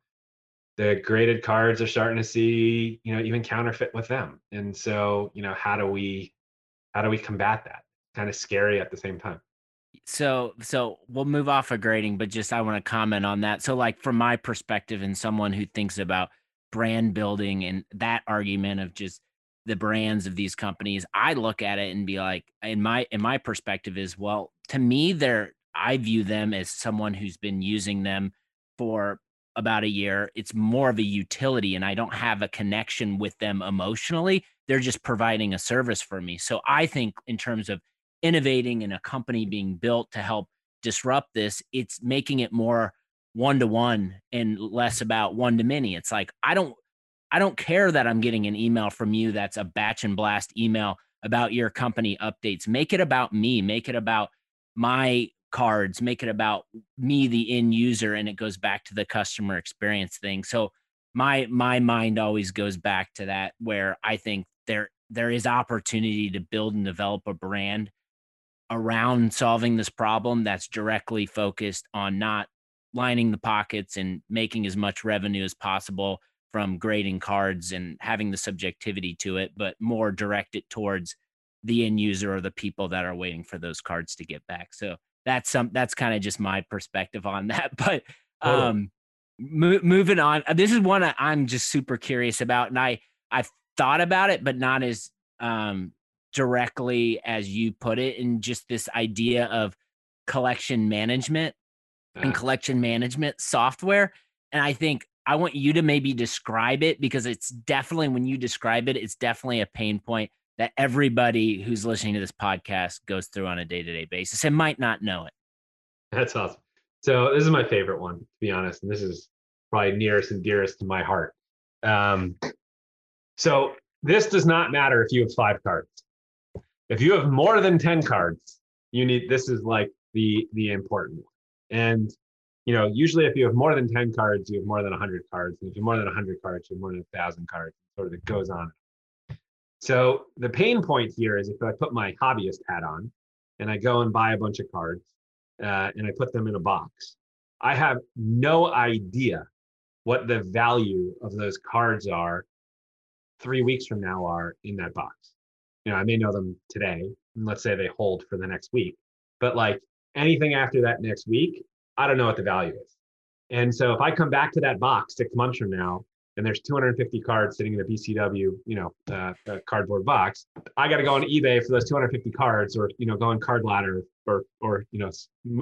the graded cards are starting to see, you know, even counterfeit with them. And so, you know, how do we combat that? Kind of scary at the same time. So we'll move off of grading, but just I want to comment on that. So like from my perspective and someone who thinks about brand building and that argument of just the brands of these companies, I look at it and be like, in my perspective is, well, to me, I view them as someone who's been using them for about a year. It's more of a utility and I don't have a connection with them emotionally. They're just providing a service for me. So I think in terms of innovating and a company being built to help disrupt this, it's making it more one-to-one and less about one-to-many. It's like, I don't care that I'm getting an email from you that's a batch and blast email about your company updates. Make it about me, make it about my cards, make it about me, the end user, and it goes back to the customer experience thing. So my mind always goes back to that, where I think there is opportunity to build and develop a brand around solving this problem that's directly focused on not lining the pockets and making as much revenue as possible from grading cards and having the subjectivity to it, but more direct it towards the end user or the people that are waiting for those cards to get back. So that's that's kind of just my perspective on that. But moving on, this is one I'm just super curious about, and I've thought about it, but not as directly as you put it, and just this idea of collection management and collection management software. And I think I want you to maybe describe it, because it's definitely, when you describe it, it's definitely a pain point that everybody who's listening to this podcast goes through on a day-to-day basis and might not know it. That's awesome. So this is my favorite one, to be honest, and this is probably nearest and dearest to my heart. So this does not matter if you have 5 cards. If you have more than 10 cards, this is like the important one. And, you know, usually if you have more than 10 cards, you have more than 100 cards. And if you have more than 100 cards, you have more than 1,000 cards. Sort of, it goes on. So the pain point here is if I put my hobbyist hat on and I go and buy a bunch of cards and I put them in a box, I have no idea what the value of those cards are 3 weeks from now are in that box. You know, I may know them today, and let's say they hold for the next week, but like anything after that next week, I don't know what the value is. And so if I come back to that box 6 months from now, and there's 250 cards sitting in a BCW, cardboard box, I got to go on eBay for those 250 cards, or, you know, go on Card Ladder or, you know,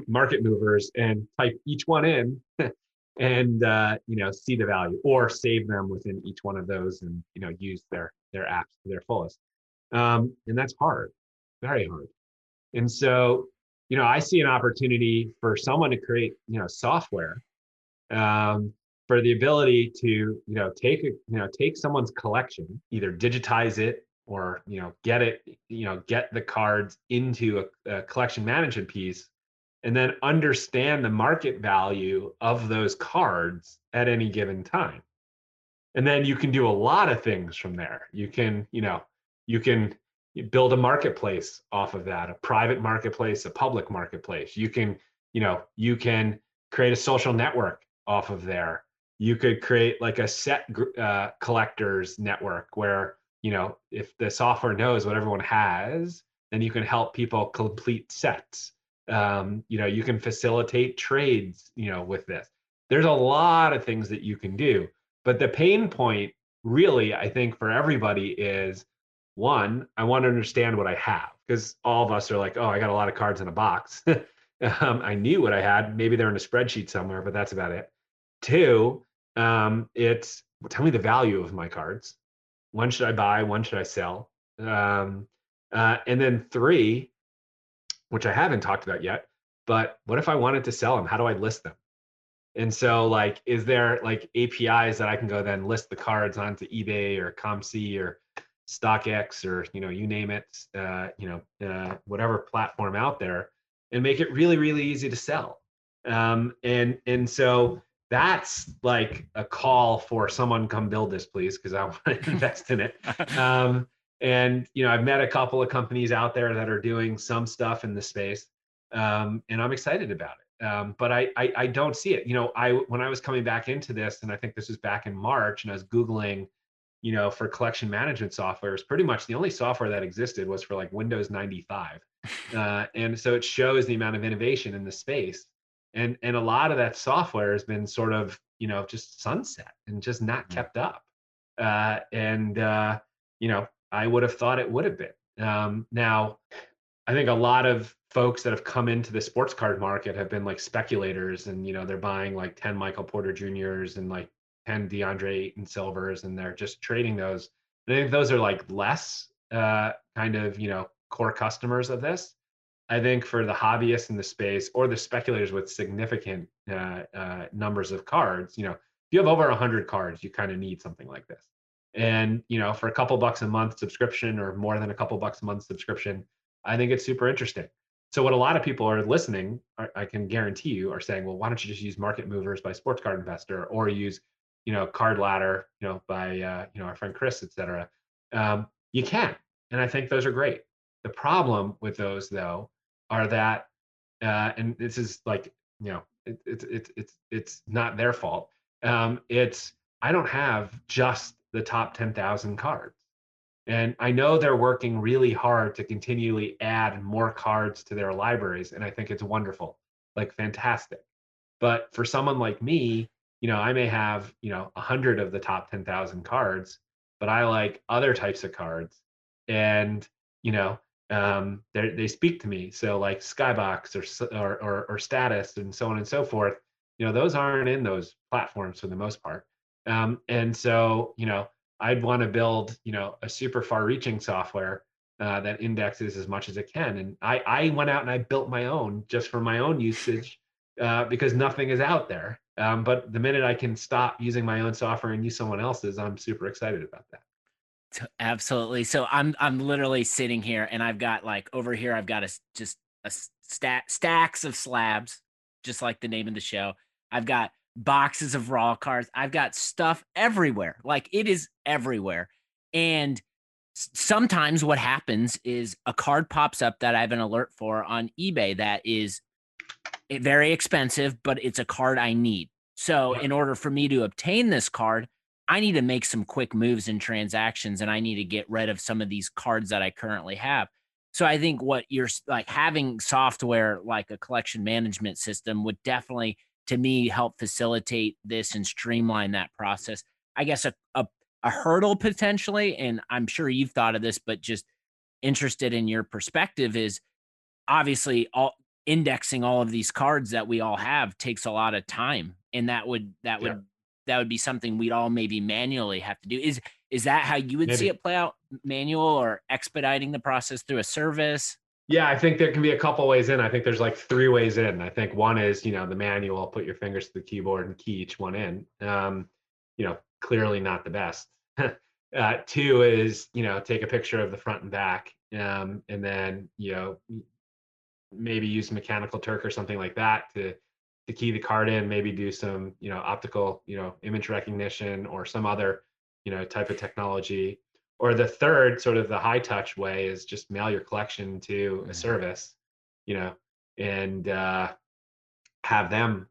Market Movers and type each one in and, you know, see the value, or save them within each one of those and, you know, use their apps to their fullest. And that's hard, very hard. And so, you know, I see an opportunity for someone to create, you know, software, for the ability to, you know, take someone's collection, either digitize it or, you know, get the cards into a collection management piece, and then understand the market value of those cards at any given time. And then you can do a lot of things from there. You can build a marketplace off of that, a private marketplace, a public marketplace. You can create a social network off of there. You could create like a set collectors network where, you know, if the software knows what everyone has, then you can help people complete sets. You can facilitate trades, you know, with this. There's a lot of things that you can do. But the pain point really, I think, for everybody is, one, I want to understand what I have, because all of us are like, oh, I got a lot of cards in a box. I knew what I had. Maybe they're in a spreadsheet somewhere, but that's about it. Two, it's tell me the value of my cards. When should I buy? When should I sell? And then three, which I haven't talked about yet, but what if I wanted to sell them? How do I list them? And so, like, is there like APIs that I can go then list the cards onto eBay or ComC or StockX or, you know, you name it, whatever platform out there, and make it really, really easy to sell. And so that's like a call for someone, come build this, please, because I want to invest in it. And, you know, I've met a couple of companies out there that are doing some stuff in the space, and I'm excited about it. But I don't see it. You know, when I was coming back into this, and I think this was back in March, and I was Googling, you know, for collection management software, is pretty much the only software that existed was for like Windows 95. And so it shows the amount of innovation in the space. And a lot of that software has been sort of, you know, just sunset and just not kept up. I would have thought it would have been. Now, I think a lot of folks that have come into the sports card market have been like speculators, and, you know, they're buying like 10 Michael Porter Juniors and like 10 DeAndre Ayton Silvers, and they're just trading those. And I think those are like less kind of, you know, core customers of this. I think for the hobbyists in the space, or the speculators with significant numbers of cards, you know, if you have over 100 cards, you kind of need something like this. And, you know, for a couple bucks a month subscription, or more than a couple bucks a month subscription, I think it's super interesting. So what a lot of people are listening, I can guarantee you, are saying, well, why don't you just use Market Movers by Sports Card Investor, or use, you know, Card Ladder, you know, by, you know, our friend Chris, et cetera. You can. And I think those are great. The problem with those, though, are that, and this is like, you know, it's not their fault. It's I don't have just the top 10,000 cards. And I know they're working really hard to continually add more cards to their libraries. And I think it's wonderful, like fantastic. But for someone like me, you know, I may have, you know, 100 of the top 10,000 cards, but I like other types of cards. And, you know, they speak to me. So like Skybox or Status and so on and so forth, you know, those aren't in those platforms for the most part. And so, you know, I'd want to build, you know, a super far-reaching software that indexes as much as it can. And I went out and I built my own just for my own usage because nothing is out there. But the minute I can stop using my own software and use someone else's, I'm super excited about that. Absolutely. So I'm literally sitting here and I've got like over here, I've got stacks of slabs, just like the name of the show. I've got boxes of raw cards. I've got stuff everywhere. Like it is everywhere. And sometimes what happens is a card pops up that I have an alert for on eBay that is very expensive, but it's a card I need. So in order for me to obtain this card, I need to make some quick moves and transactions, and I need to get rid of some of these cards that I currently have. So I think what you're like having software, like a collection management system, would definitely to me help facilitate this and streamline that process. I guess a hurdle potentially, and I'm sure you've thought of this, but just interested in your perspective, is obviously all indexing all of these cards that we all have takes a lot of time, and that would be something we'd all maybe manually have to do. Is that how you would maybe see it play out, manual or expediting the process through a service? Yeah, I think there can be a couple ways in. I think there's like three ways in. I think one is, you know, the manual, put your fingers to the keyboard and key each one in. You know, clearly not the best. Two is, you know, take a picture of the front and back, and then, you know, maybe use Mechanical Turk or something like that to key the card in. Maybe do some, you know, optical, you know, image recognition or some other, you know, type of technology. Or the third, sort of the high touch way, is just mail your collection to a service, you know, and have them,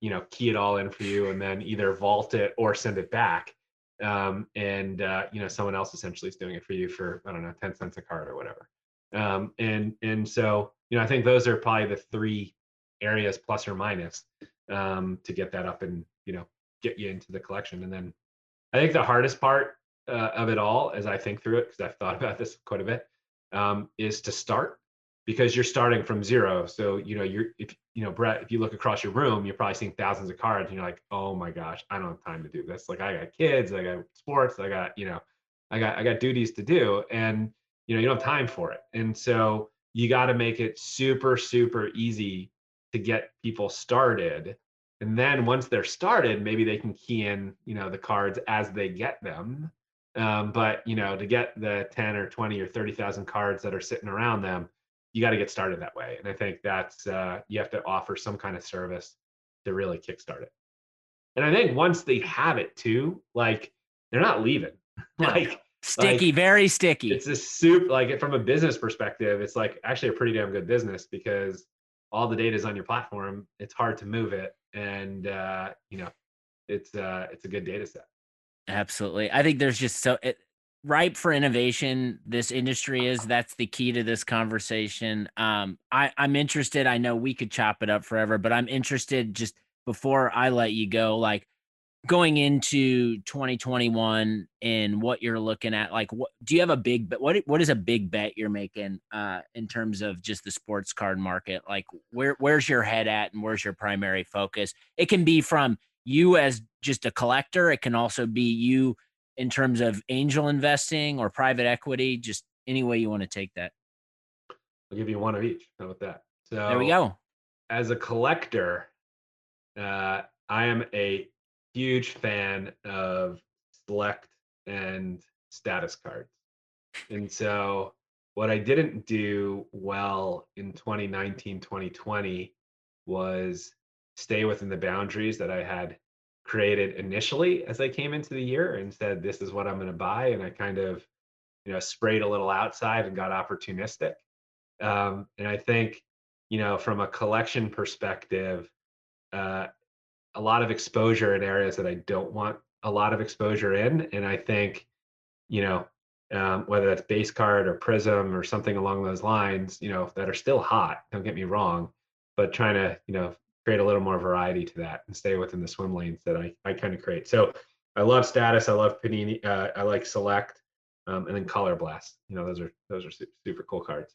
you know, key it all in for you and then either vault it or send it back. You know, someone else essentially is doing it for you for, I don't know, 10 cents a card or whatever. And so, you know, I think those are probably the three areas, plus or minus, to get that up and, you know, get you into the collection. And then I think the hardest part of it all, as I think through it, because I've thought about this quite a bit, is to start, because you're starting from zero. So, you know, Brett, if you look across your room, you're probably seeing thousands of cards and you're like, oh my gosh, I don't have time to do this. Like, I got kids, I got sports, I got, you know, I got duties to do, and, you know, you don't have time for it. And so you got to make it super, super easy to get people started. And then once they're started, maybe they can key in, you know, the cards as they get them. But, you know, to get the 10 or 20 or 30,000 cards that are sitting around them, you got to get started that way. And I think that's, you have to offer some kind of service to really kickstart it. And I think once they have it too, like, they're not leaving. Like sticky, like, very sticky. It's a soup, like, from a business perspective, it's like actually a pretty damn good business, because all the data is on your platform. It's hard to move it. And, you know, it's a good data set. Absolutely. I think there's just ripe for innovation. This industry is, that's the key to this conversation. I'm interested. I know we could chop it up forever, but I'm interested, just before I let you go, like going into 2021 and what you're looking at, like, what do you have a big bet? What is a big bet you're making, in terms of just the sports card market? Like, where's your head at, and where's your primary focus? It can be from you as just a collector. It can also be you in terms of angel investing or private equity, just any way you want to take that. I'll give you one of each. How about that? So there we go. As a collector, I am a huge fan of Select and Status cards. And so what I didn't do well in 2019, 2020 was stay within the boundaries that I had created initially as I came into the year and said, this is what I'm going to buy. And I kind of, you know, sprayed a little outside and got opportunistic. And I think, you know, from a collection perspective, a lot of exposure in areas that I don't want a lot of exposure in. And I think, you know, whether that's base card or prism or something along those lines, you know, that are still hot, don't get me wrong, but trying to, you know, create a little more variety to that and stay within the swim lanes that I kind of create. So I love status. I love Panini. I like select, and then Color Blast. You know, those are super cool cards.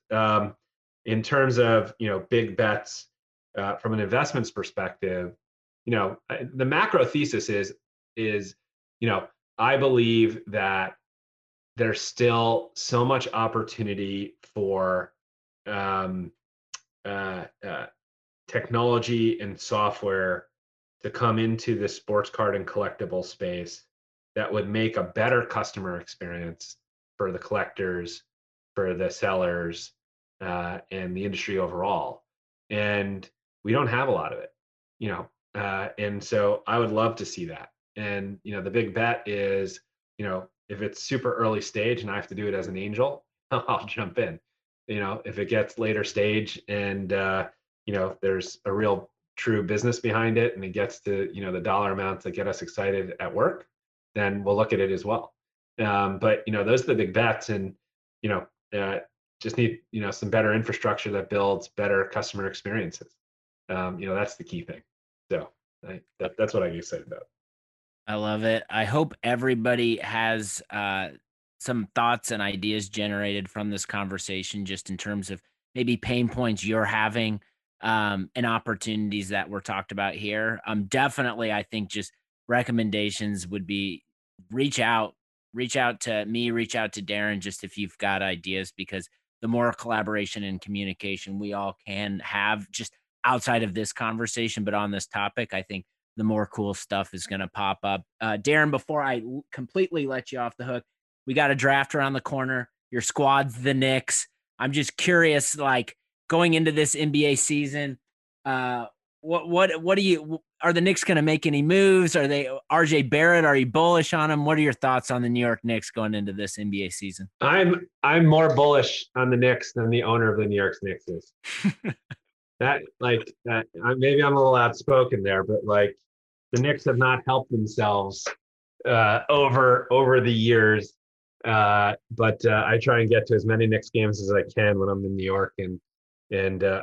In terms of, you know, big bets from an investments perspective, you know, the macro thesis is, you know, I believe that there's still so much opportunity for technology and software to come into the sports card and collectible space that would make a better customer experience for the collectors, for the sellers, and the industry overall. And we don't have a lot of it, you know, and so I would love to see that. And, you know, the big bet is, you know, if it's super early stage and I have to do it as an angel, I'll jump in. You know, if it gets later stage and, you know, there's a real true business behind it and it gets to, you know, the dollar amounts that get us excited at work, then we'll look at it as well. But, you know, those are the big bets, and, you know, just need, you know, some better infrastructure that builds better customer experiences. You know, that's the key thing. So that's what I get excited about. I love it. I hope everybody has some thoughts and ideas generated from this conversation, just in terms of maybe pain points you're having, and opportunities that were talked about here. Definitely, I think just recommendations would be reach out to me, reach out to Darren, just if you've got ideas, because the more collaboration and communication we all can have just outside of this conversation, but on this topic, I think the more cool stuff is going to pop up. Darren, before I completely let you off the hook, we got a draft around the corner. Your squad's the Knicks. I'm just curious, like, going into this NBA season, what are the Knicks going to make any moves? Are they RJ Barrett? Are you bullish on him? What are your thoughts on the New York Knicks going into this NBA season? I'm more bullish on the Knicks than the owner of the New York Knicks is. Maybe I'm a little outspoken there, but like, the Knicks have not helped themselves over the years. But I try and get to as many Knicks games as I can when I'm in New York, and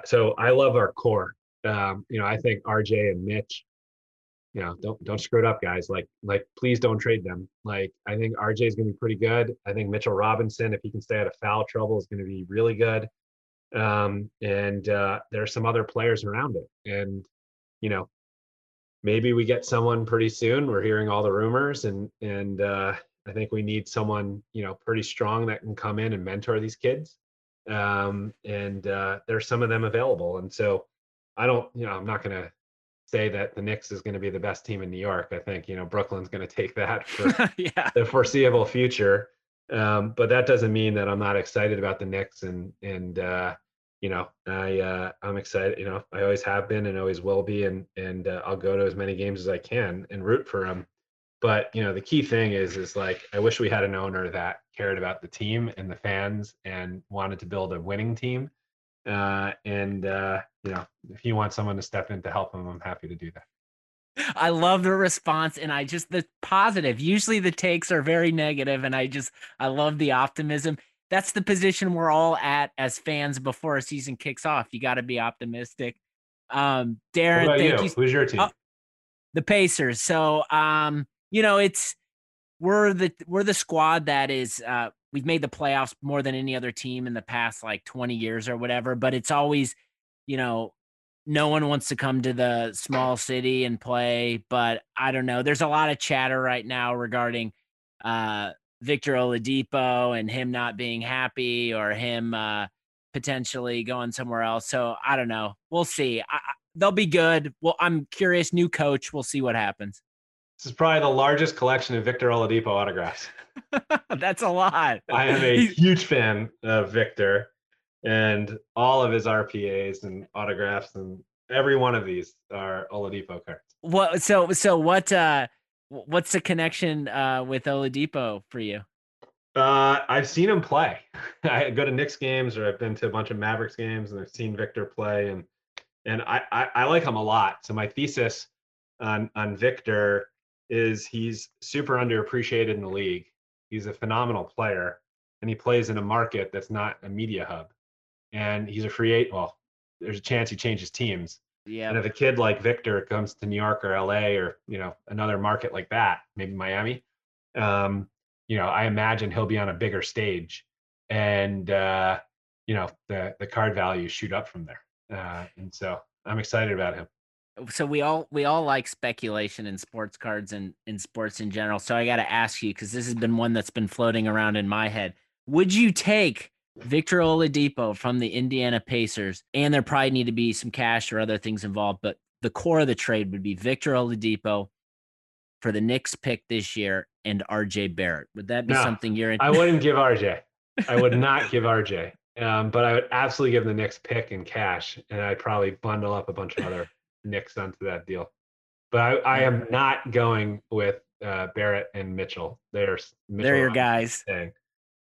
so I love our core. You know, I think RJ and Mitch, you know, don't screw it up, guys. Like please don't trade them. Like, I think RJ is going to be pretty good. I think Mitchell Robinson, if he can stay out of foul trouble, is going to be really good. And there are some other players around it, and, you know, maybe we get someone pretty soon. We're hearing all the rumors, and I think we need someone, you know, pretty strong that can come in and mentor these kids. And there's some of them available. And so I'm not going to say that the Knicks is going to be the best team in New York. I think, you know, Brooklyn's going to take that for the foreseeable future. But that doesn't mean that I'm not excited about the Knicks, and you know, I'm excited. You know, I always have been and always will be, and I'll go to as many games as I can and root for them. But, you know, the key thing is like, I wish we had an owner that cared about the team and the fans and wanted to build a winning team. You know, if you want someone to step in to help him, I'm happy to do that. I love the response, and the positive. Usually the takes are very negative, and I love the optimism. That's the position we're all at as fans before a season kicks off. You got to be optimistic. Darren, thank you. Who's your team? Oh, the Pacers. So, you know, we're the squad that is, we've made the playoffs more than any other team in the past, like 20 years or whatever, but it's always, you know, no one wants to come to the small city and play, but I don't know. There's a lot of chatter right now regarding Victor Oladipo and him not being happy, or him potentially going somewhere else. So I don't know. We'll see. They'll be good. Well, I'm curious. New coach. We'll see what happens. This is probably the largest collection of Victor Oladipo autographs. That's a lot. I am a huge fan of Victor, and all of his RPAs and autographs, and every one of these are Oladipo cards. What? So what? What's the connection with Oladipo for you? I've seen him play. I go to Knicks games, or I've been to a bunch of Mavericks games, and I've seen Victor play, and I like him a lot. So my thesis on Victor is he's super underappreciated in the league. He's a phenomenal player, and he plays in a market that's not a media hub. And he's a free agent. Well, there's a chance he changes teams. Yeah. And if a kid like Victor comes to New York or LA or, you know, another market like that, maybe Miami, you know, I imagine he'll be on a bigger stage, and you know, the card values shoot up from there. And so I'm excited about him. So we all like speculation in sports cards and in sports in general. So I got to ask you, because this has been one that's been floating around in my head. Would you take Victor Oladipo from the Indiana Pacers? And there probably need to be some cash or other things involved, but the core of the trade would be Victor Oladipo for the Knicks pick this year and RJ Barrett. Would that be something you're interested in? I wouldn't give RJ. I would not give RJ. But I would absolutely give him the Knicks pick in cash, and I'd probably bundle up a bunch of other Knicks onto that deal. But I am not going with Barrett and Mitchell. They're your guys.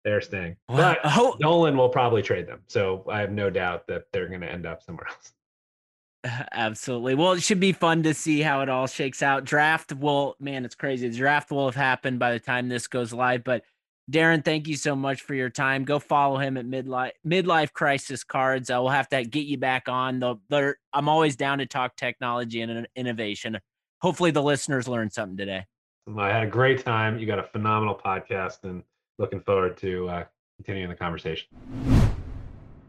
They're staying. But Nolan will probably trade them. So I have no doubt that they're going to end up somewhere else. Absolutely. Well, it should be fun to see how it all shakes out. Draft will, man, it's crazy. The draft will have happened by the time this goes live. But Darren, thank you so much for your time. Go follow him at Midlife Crisis Cards. We'll have to get you back on. I'm always down to talk technology and innovation. Hopefully the listeners learned something today. I had a great time. You got a phenomenal podcast, and looking forward to continuing the conversation.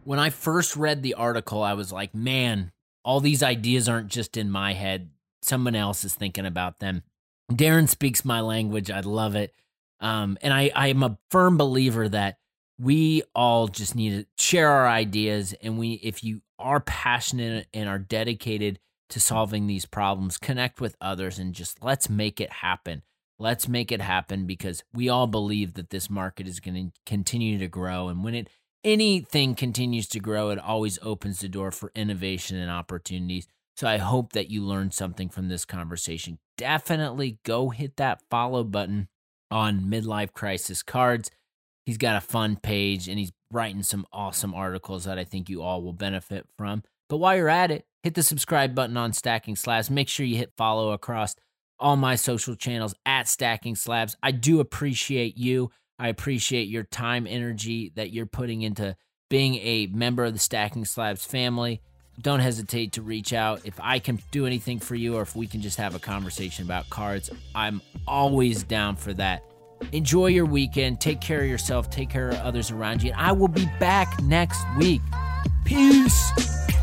When I first read the article, I was like, man, all these ideas aren't just in my head. Someone else is thinking about them. Darren speaks my language. I love it. And I am a firm believer that we all just need to share our ideas. And if you are passionate and are dedicated to solving these problems, connect with others and just let's make it happen. Let's make it happen, because we all believe that this market is going to continue to grow. And when anything continues to grow, it always opens the door for innovation and opportunities. So I hope that you learned something from this conversation. Definitely go hit that follow button on Midlife Crisis Cards. He's got a fun page, and he's writing some awesome articles that I think you all will benefit from. But while you're at it, hit the subscribe button on Stacking Slabs. Make sure you hit follow across all my social channels at Stacking Slabs. I do appreciate you. I appreciate your time, energy that you're putting into being a member of the Stacking Slabs family. Don't hesitate to reach out. If I can do anything for you, or if we can just have a conversation about cards, I'm always down for that. Enjoy your weekend. Take care of yourself. Take care of others around you. And I will be back next week. Peace.